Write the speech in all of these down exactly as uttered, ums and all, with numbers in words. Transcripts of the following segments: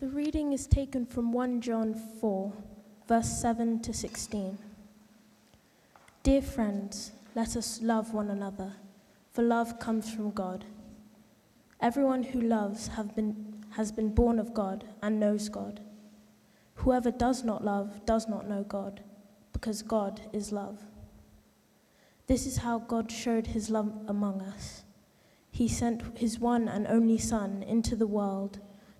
The reading is taken from First John four, verse seven to sixteen. Dear friends, let us love one another, for love comes from God. Everyone who loves have been, has been born of God and knows God. Whoever does not love does not know God, because God is love. This is how God showed his love among us. He sent his one and only Son into the world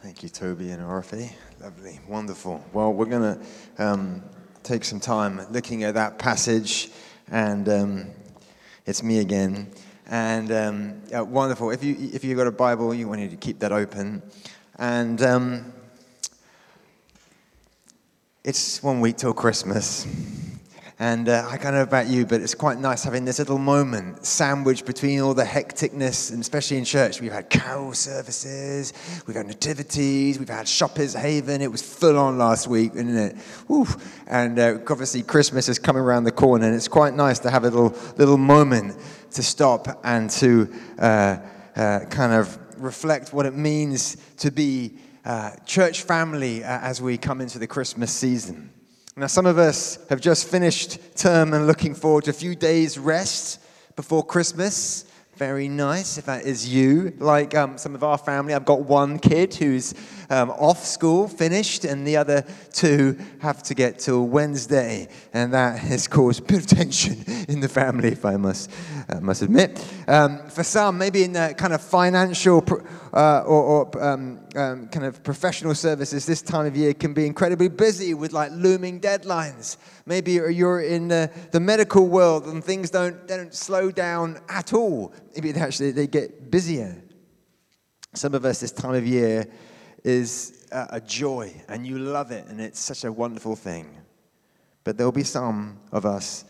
Thank you, Toby and Orfi. Lovely, wonderful. Well, we're going to um, take some time looking at that passage, and um, it's me again. And um, yeah, wonderful. If you if you've got a Bible, you want to keep that open. And um, it's one week till Christmas. And uh, I don't know about you, but it's quite nice having this little moment sandwiched between all the hecticness, and especially in church. We've had carol services, we've had nativities, we've had Shoppers Haven. It was full on last week, isn't it? Oof. And uh, obviously Christmas is coming around the corner, and it's quite nice to have a little little moment to stop and to uh, uh, kind of reflect what it means to be uh, church family uh, as we come into the Christmas season. Now, some of us have just finished term and looking forward to a few days' rest before Christmas. Very nice, if that is you. Like um, some of our family, I've got one kid who's um, off school, finished, and the other two have to get till Wednesday. And that has caused a bit of tension in the family, if I must uh, must admit. Um, for some, maybe in the kind of financial uh, or, or um, um, kind of professional services, this time of year can be incredibly busy with like looming deadlines. Maybe you're in the, the medical world and things don't they don't slow down at all. Maybe they actually they get busier. Some of us, this time of year is a, a joy, and you love it, and it's such a wonderful thing. But there'll be some of us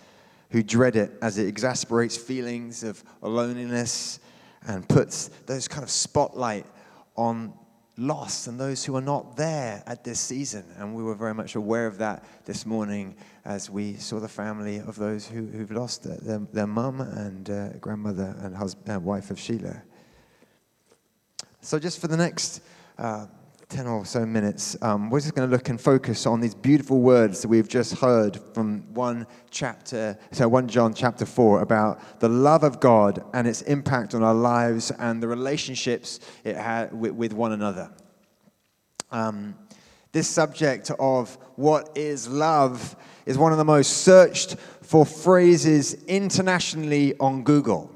who dread it as it exasperates feelings of loneliness and puts those kind of spotlight on lost and those who are not there at this season. And we were very much aware of that this morning as we saw the family of those who, who've lost their, their mum and uh, grandmother and husband, uh, wife of Sheila. So just for the next uh, ten or so minutes, um, we're just going to look and focus on these beautiful words that we've just heard from one chapter, so First John chapter four, about the love of God and its impact on our lives and the relationships it had with, with one another. Um, this subject of what is love is one of the most searched for phrases internationally on Google.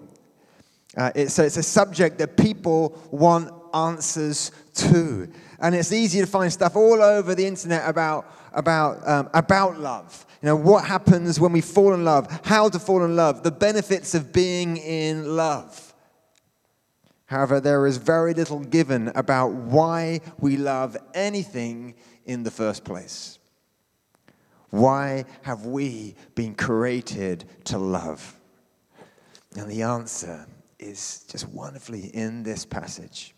Uh, it's, so it's a subject that people want answers to. And it's easy to find stuff all over the internet about about um, about love. You know, what happens when we fall in love, how to fall in love, the benefits of being in love. However, there is very little given about why we love anything in the first place. Why have we been created to love? And the answer is just wonderfully in this passage.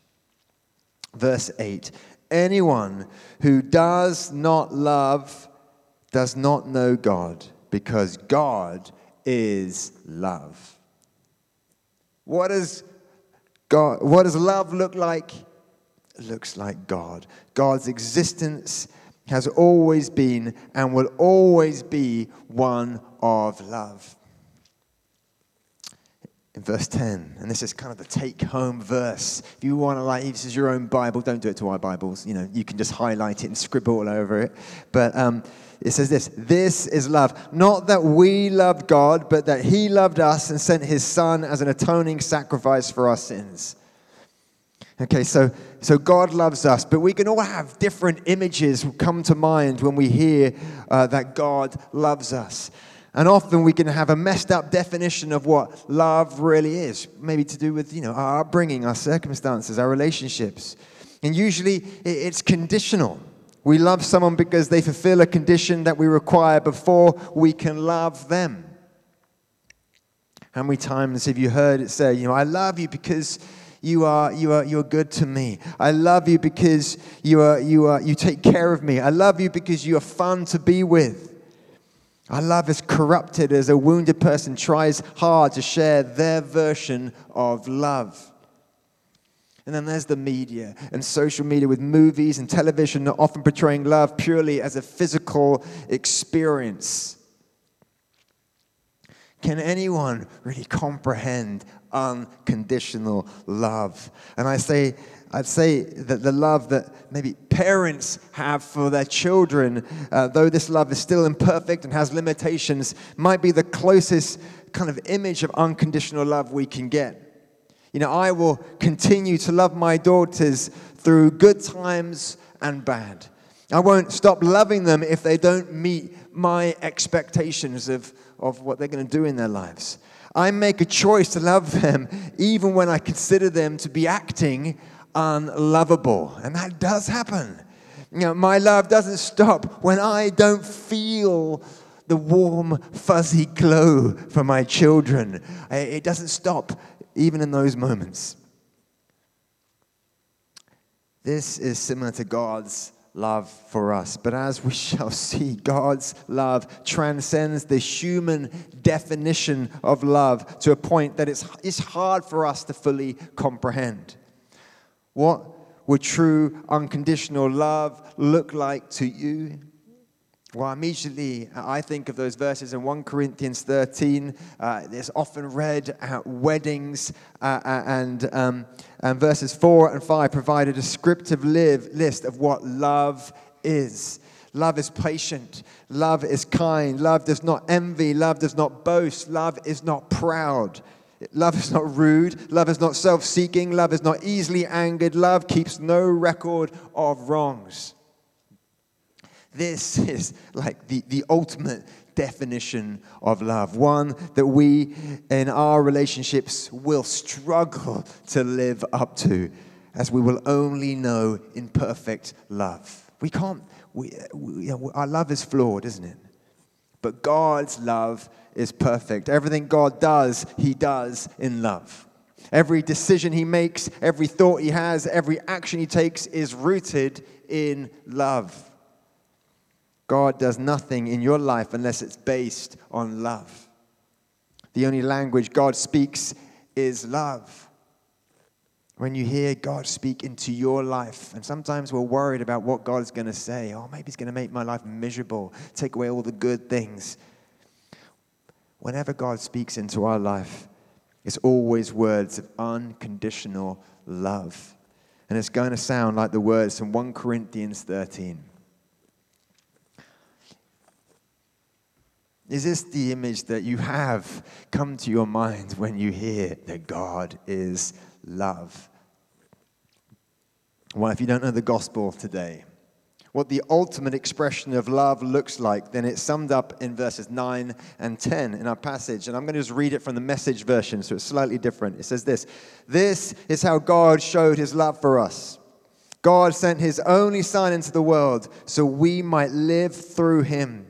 Verse eight, anyone who does not love does not know God, because God is love. What does God, what does love look like? It looks like God. God's existence has always been and will always be one of love. In verse ten, and this is kind of the take-home verse. If you want to, like, this is your own Bible, don't do it to our Bibles. You know, you can just highlight it and scribble all over it. But um, It says this, this is love. Not that we loved God, but that he loved us and sent his son as an atoning sacrifice for our sins. Okay, so so God loves us, but we can all have different images come to mind when we hear uh, that God loves us. And often we can have a messed up definition of what love really is, maybe to do with, you know, our upbringing, our circumstances, our relationships. And usually it's conditional. We love someone because they fulfill a condition that we require before we can love them. How many times have you heard it say, you know, I love you because you are you are you are good to me. I love you because you are you are you take care of me. I love you because you are fun to be with. Our love is corrupted as a wounded person tries hard to share their version of love. And then there's the media and social media with movies and television that often portraying love purely as a physical experience. Can anyone really comprehend unconditional love? And I say, I'd say that the love that maybe parents have for their children, uh, though this love is still imperfect and has limitations, might be the closest kind of image of unconditional love we can get. You know, I will continue to love my daughters through good times and bad. I won't stop loving them if they don't meet my expectations of, of what they're going to do in their lives. I make a choice to love them even when I consider them to be acting unlovable. And that does happen. You know, my love doesn't stop when I don't feel the warm, fuzzy glow for my children. It doesn't stop even in those moments. This is similar to God's love for us. But as we shall see, God's love transcends the human definition of love to a point that it's, it's hard for us to fully comprehend. What would true unconditional love look like to you? Well, immediately I think of those verses in First Corinthians thirteen. Uh, it's often read at weddings, uh, and, um, and verses four and five provide a descriptive live, list of what love is. Love is patient. Love is kind. Love does not envy. Love does not boast. Love is not proud. Love is not rude. Love is not self-seeking. Love is not easily angered. Love keeps no record of wrongs. This is like the, the ultimate definition of love, one that we in our relationships will struggle to live up to, as we will only know in perfect love. We can't, we, we, our love is flawed, isn't it? But God's love is perfect. Everything God does, he does in love. Every decision he makes, every thought he has, every action he takes is rooted in love. God does nothing in your life unless it's based on love. The only language God speaks is love. When you hear God speak into your life, and sometimes we're worried about what God's going to say. Oh, maybe he's going to make my life miserable, take away all the good things. Whenever God speaks into our life, it's always words of unconditional love. And it's going to sound like the words from First Corinthians thirteen. Is this the image that you have come to your mind when you hear that God is love? Well, if you don't know the gospel today, what the ultimate expression of love looks like, then it's summed up in verses nine and ten in our passage. And I'm going to just read it from the Message version, so it's slightly different. It says this, "This is how God showed his love for us. God sent his only Son into the world so we might live through him.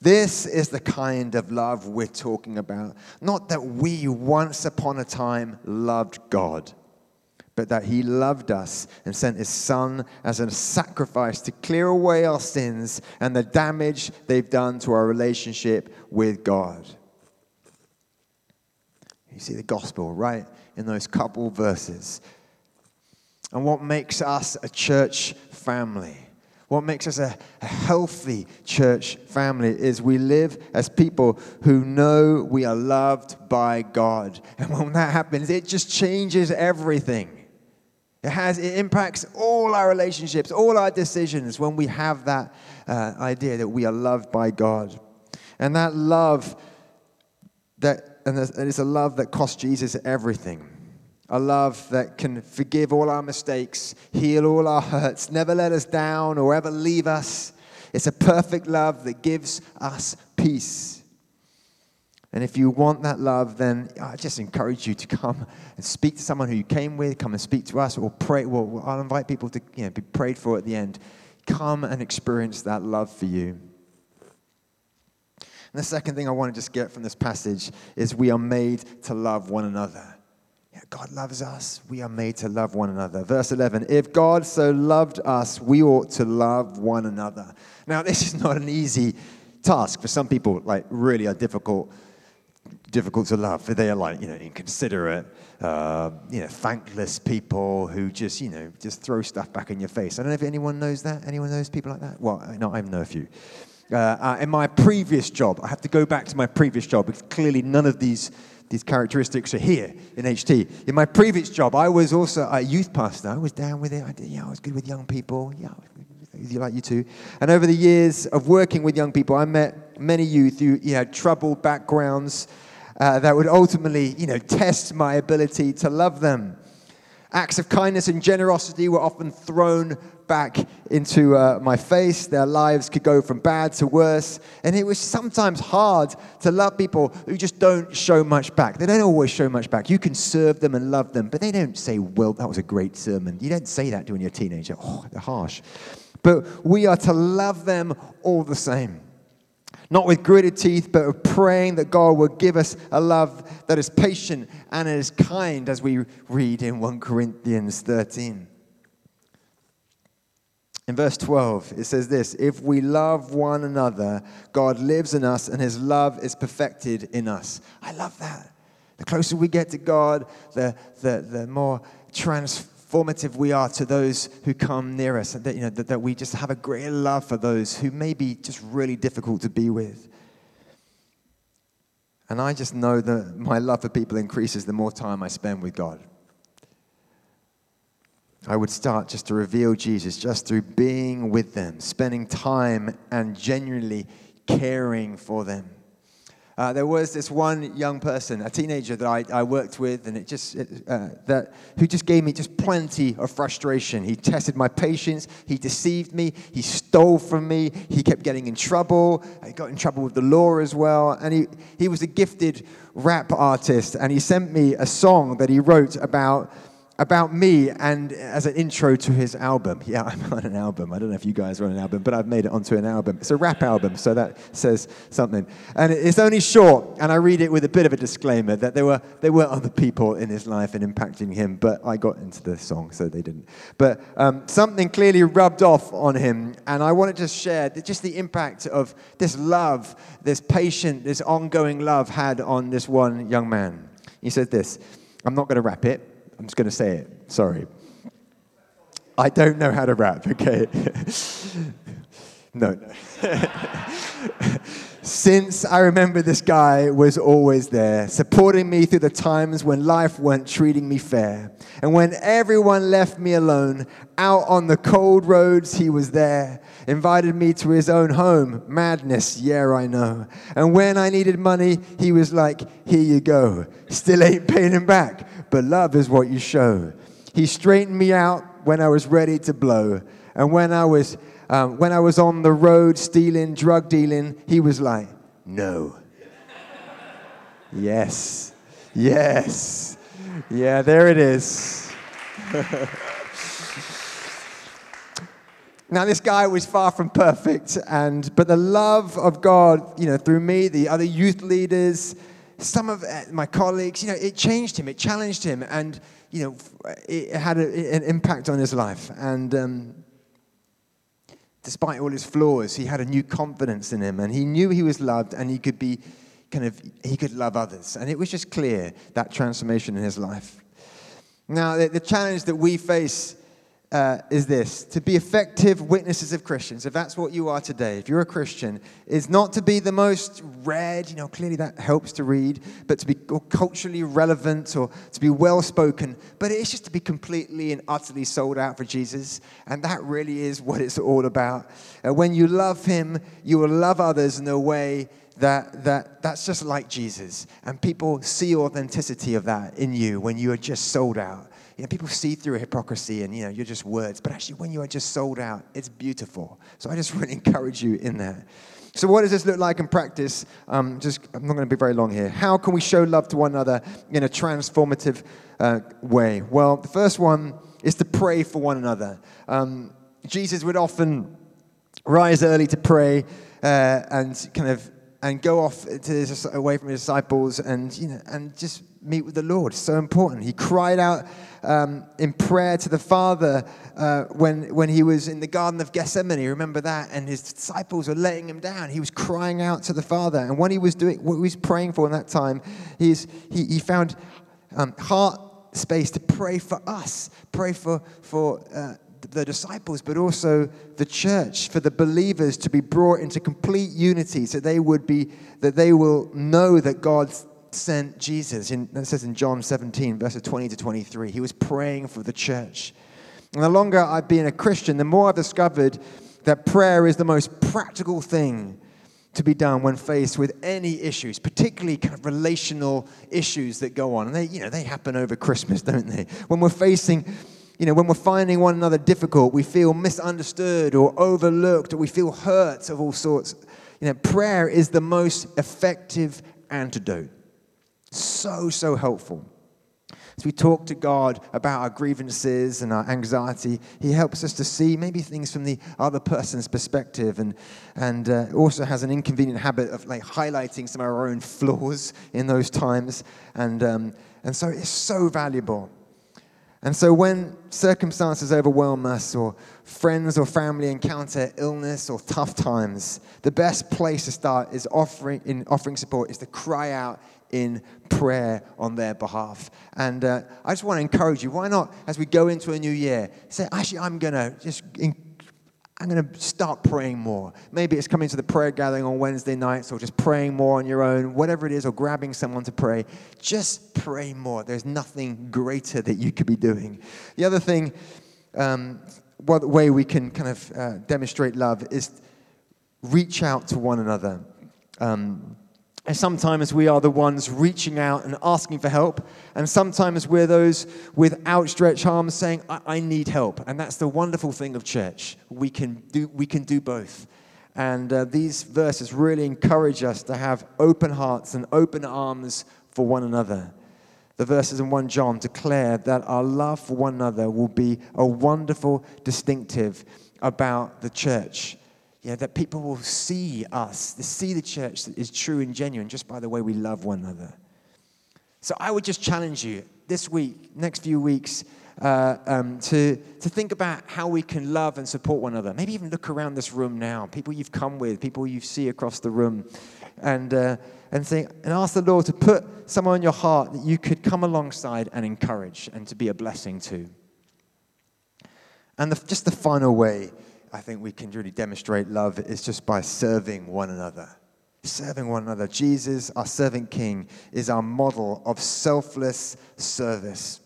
This is the kind of love we're talking about. Not that we once upon a time loved God, but that he loved us and sent his Son as a sacrifice to clear away our sins and the damage they've done to our relationship with God." You see the gospel right in those couple verses. And what makes us a church family? What makes us a, a healthy church family is we live as people who know we are loved by God. And when that happens, it just changes everything. It has, it impacts all our relationships, all our decisions when we have that uh, idea that we are loved by God. And that love, that and it's a love that cost Jesus everything. A love that can forgive all our mistakes, heal all our hurts, never let us down or ever leave us. It's a perfect love that gives us peace. And if you want that love, then I just encourage you to come and speak to someone who you came with. Come and speak to us, or pray. Well, I'll invite people to, you know, be prayed for at the end. Come and experience that love for you. And the second thing I want to just get from this passage is we are made to love one another. God loves us. We are made to love one another. Verse eleven, if God so loved us, we ought to love one another. Now, this is not an easy task for some people, like really are difficult, difficult to love. They are like, you know, inconsiderate, uh, you know, thankless people who just, you know, just throw stuff back in your face. I don't know if anyone knows that. Anyone knows people like that? Well, no, I know a few. Uh, uh, in my previous job, I have to go back to my previous job because clearly none of these These characteristics are here in H T. In my previous job, I was also a youth pastor. I was down with it. I did, yeah, I was good with young people. Yeah, I was like you too. And over the years of working with young people, I met many youth who you know, troubled backgrounds uh, that would ultimately, you know, test my ability to love them. Acts of kindness and generosity were often thrown back into uh, my face. Their lives could go from bad to worse. And it was sometimes hard to love people who just don't show much back. They don't always show much back. You can serve them and love them, but they don't say, well, that was a great sermon. You don't say that to when you're a teenager. Oh, they're harsh. But we are to love them all the same. Not with gritted teeth, but praying that God will give us a love that is patient and is kind, as we read in First Corinthians thirteen. In verse twelve, it says this, if we love one another, God lives in us and his love is perfected in us. I love that. The closer we get to God, the, the, the more transformed formative we are to those who come near us, and that, you know, that, that we just have a greater love for those who may be just really difficult to be with. And I just know that my love for people increases the more time I spend with God. I would start just to reveal Jesus just through being with them, spending time and genuinely caring for them. Uh, there was this one young person, a teenager that I, I worked with, and it just it, uh, that who just gave me just plenty of frustration. He tested my patience. He deceived me. He stole from me. He kept getting in trouble. He got in trouble with the law as well. And he, he was a gifted rap artist, and he sent me a song that he wrote about about me and as an intro to his album. Yeah, I'm on an album. I don't know if you guys are on an album, but I've made it onto an album. It's a rap album, so that says something. And it's only short, and I read it with a bit of a disclaimer that there were there were other people in his life and impacting him, but I got into the song, so they didn't. But um, something clearly rubbed off on him, and I wanted to share just the impact of this love, this patient, this ongoing love had on this one young man. He said this. I'm not going to rap it. I'm just going to say it. Sorry. I don't know how to rap, okay? no, no. Since I remember, this guy was always there, supporting me through the times when life weren't treating me fair. And when everyone left me alone, out on the cold roads, he was there. Invited me to his own home. Madness, yeah, I know. And when I needed money, he was like, here you go. Still ain't paying him back. But love is what you show. He straightened me out when I was ready to blow. And when I was um, when I was on the road stealing, drug dealing, he was like, no. Yes. Yes. Yeah, there it is. Now, this guy was far from perfect, and but the love of God, you know, through me, the other youth leaders, some of my colleagues, you know, it changed him, it challenged him, and, you know, it had a, an impact on his life. And um, despite all his flaws, he had a new confidence in him, and he knew he was loved, and he could be kind of, he could love others. And it was just clear, that transformation in his life. Now, the, the challenge that we face uh, is this, to be effective witnesses of Christians, if that's what you are today, if you're a Christian, is not to be the most read, you know, clearly that helps to read, but to be culturally relevant or to be well-spoken, but it's just to be completely and utterly sold out for Jesus, and that really is what it's all about. Uh, when you love him, you will love others in a way That that that's just like Jesus. And people see authenticity of that in you when you are just sold out. You know, people see through hypocrisy and, you know, you're just words. But actually, when you are just sold out, it's beautiful. So I just really encourage you in that. So what does this look like in practice? Um, just I'm not going to be very long here. How can we show love to one another in a transformative uh, way? Well, the first one is to pray for one another. Um, Jesus would often rise early to pray uh, and kind of, and go off to his, away from his disciples and, you know, and just meet with the Lord. So important. He cried out um, in prayer to the Father uh, when, when he was in the Garden of Gethsemane. Remember that? And his disciples were letting him down. He was crying out to the Father. And what he was doing, what he was praying for in that time, he's, he, he found um, heart space to pray for us, pray for, for uh, the disciples, but also the church, for the believers to be brought into complete unity, so they would be, that they will know that God sent Jesus. In, that says in John seventeen, verses twenty to twenty-three, he was praying for the church. And the longer I've been a Christian, the more I've discovered that prayer is the most practical thing to be done when faced with any issues, particularly kind of relational issues that go on. And they, you know, they happen over Christmas, don't they? When we're facing You know, when we're finding one another difficult, we feel misunderstood or overlooked, or we feel hurt of all sorts. You know, prayer is the most effective antidote. So, so helpful. As we talk to God about our grievances and our anxiety, he helps us to see maybe things from the other person's perspective, and and uh, also has an inconvenient habit of like highlighting some of our own flaws in those times. And um, and so it's so valuable. And so when circumstances overwhelm us, or friends or family encounter illness or tough times, the best place to start is offering in offering support is to cry out in prayer on their behalf. And uh, I just want to encourage you, why not, as we go into a new year, say, actually, I'm going to just in- I'm going to start praying more. Maybe it's coming to the prayer gathering on Wednesday nights, or just praying more on your own, whatever it is, or grabbing someone to pray. Just pray more. There's nothing greater that you could be doing. The other thing, um, what way we can kind of uh, demonstrate love is reach out to one another. Um, and sometimes we are the ones reaching out and asking for help, and sometimes we're those with outstretched arms saying, I, I need help. And that's the wonderful thing of church. We can do, we can do both. And uh, these verses really encourage us to have open hearts and open arms for one another. The verses in First John declare that our love for one another will be a wonderful distinctive about the church. Yeah, that people will see us, to see the church that is true and genuine just by the way we love one another. So I would just challenge you this week, next few weeks, uh, um, to, to think about how we can love and support one another. Maybe even look around this room now, people you've come with, people you see across the room, and uh, and think, and ask the Lord to put someone in your heart that you could come alongside and encourage and to be a blessing to. And the, just the final way I think we can really demonstrate love is just by serving one another. Serving one another. Jesus, our servant king, is our model of selfless service.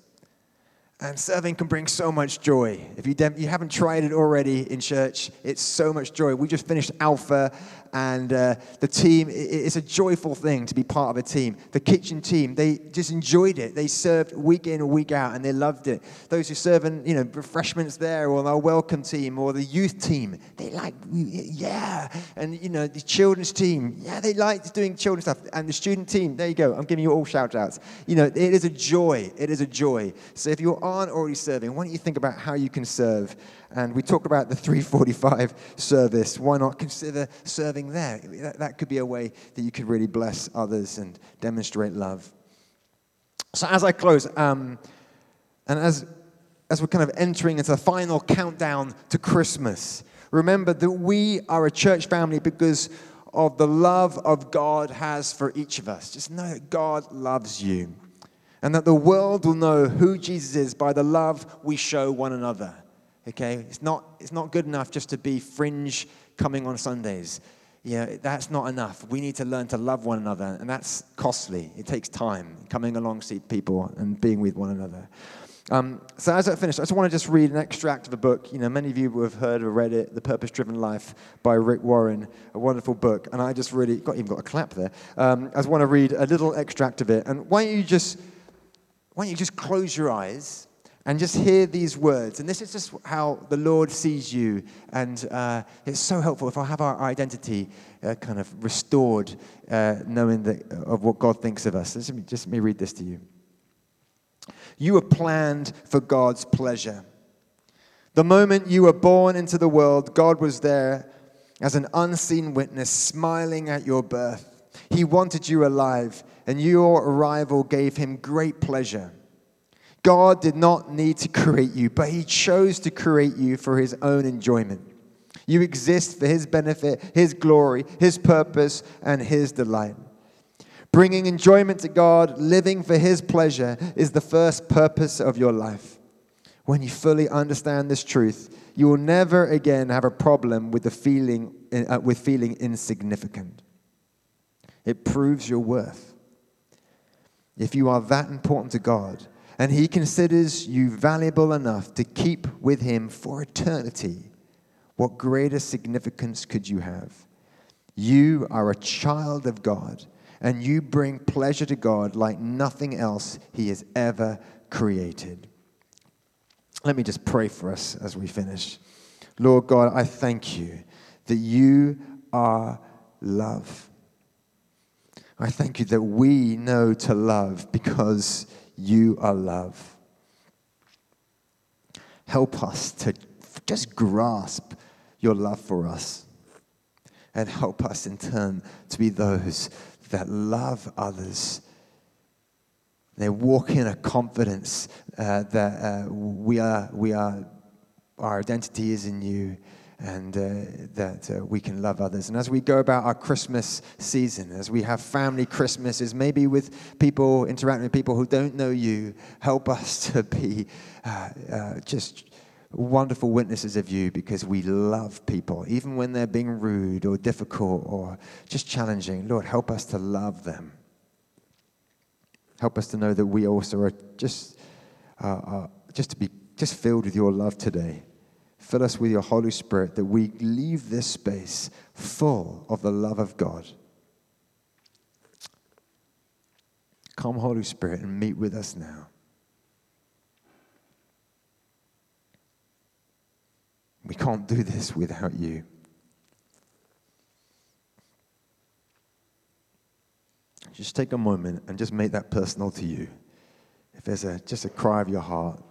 And serving can bring so much joy. If you, dem- you haven't tried it already in church, it's so much joy. We just finished Alpha, and uh, the team, it, it's a joyful thing to be part of a team. The kitchen team, they just enjoyed it. They served week in and week out, and they loved it. Those who serve in, you know, refreshments there, or our welcome team, or the youth team, they like, yeah. And, you know, the children's team, yeah, they liked doing children's stuff. And the student team, there you go. I'm giving you all shout-outs. You know, it is a joy. It is a joy. So if you're aren't already serving, why don't you think about how you can serve? And we talk about the three forty-five service. Why not consider serving there? That, that could be a way that you could really bless others and demonstrate love. So as I close, um, and as as we're kind of entering into the final countdown to Christmas, remember that we are a church family because of the love of God has for each of us. Just know that God loves you. And that the world will know who Jesus is by the love we show one another. okay? It's not it's not good enough just to be fringe coming on Sundays. You know, that's not enough. We need to learn to love one another, and that's costly. It takes time, coming along to people and being with one another. Um, so as I finish, I just want to just read an extract of a book. You know, many of you have heard or read it, The Purpose Driven Life by Rick Warren, a wonderful book. And I just really, got even got a clap there. Um, I just want to read a little extract of it. And why don't you just, why don't you just close your eyes and just hear these words. And this is just how the Lord sees you. And uh, it's so helpful if I have our identity uh, kind of restored, uh, knowing that, of what God thinks of us. Just let me, just let me read this to you. You were planned for God's pleasure. The moment you were born into the world, God was there as an unseen witness, smiling at your birth. He wanted you alive, and your arrival gave him great pleasure. God did not need to create you, but he chose to create you for his own enjoyment. You exist for his benefit, his glory, his purpose, and his delight. Bringing enjoyment to God, living for his pleasure, is the first purpose of your life. When you fully understand this truth, you will never again have a problem with the feeling uh, with feeling insignificant. It proves your worth. If you are that important to God, and he considers you valuable enough to keep with him for eternity, what greater significance could you have? You are a child of God, and you bring pleasure to God like nothing else he has ever created. Let me just pray for us as we finish. Lord God, I thank you that you are love. I thank you that we know to love because you are love. Help us to just grasp your love for us, and help us in turn to be those that love others. They walk in a confidence uh, that uh, we are, we are, our identity is in you, and uh, that uh, we can love others. And as we go about our Christmas season, as we have family Christmases, maybe with people, interacting with people who don't know you, help us to be uh, uh, just wonderful witnesses of you, because we love people, even when they're being rude or difficult or just challenging. Lord, help us to love them. Help us to know that we also are just uh, are just to be just filled with your love today. Fill us with your Holy Spirit, that we leave this space full of the love of God. Come, Holy Spirit, and meet with us now. We can't do this without you. Just take a moment and just make that personal to you. If there's a, just a cry of your heart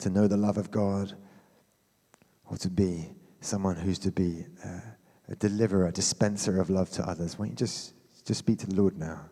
to know the love of God, or to be someone who's to be a, a deliverer, a dispenser of love to others, why don't you just, just speak to the Lord now?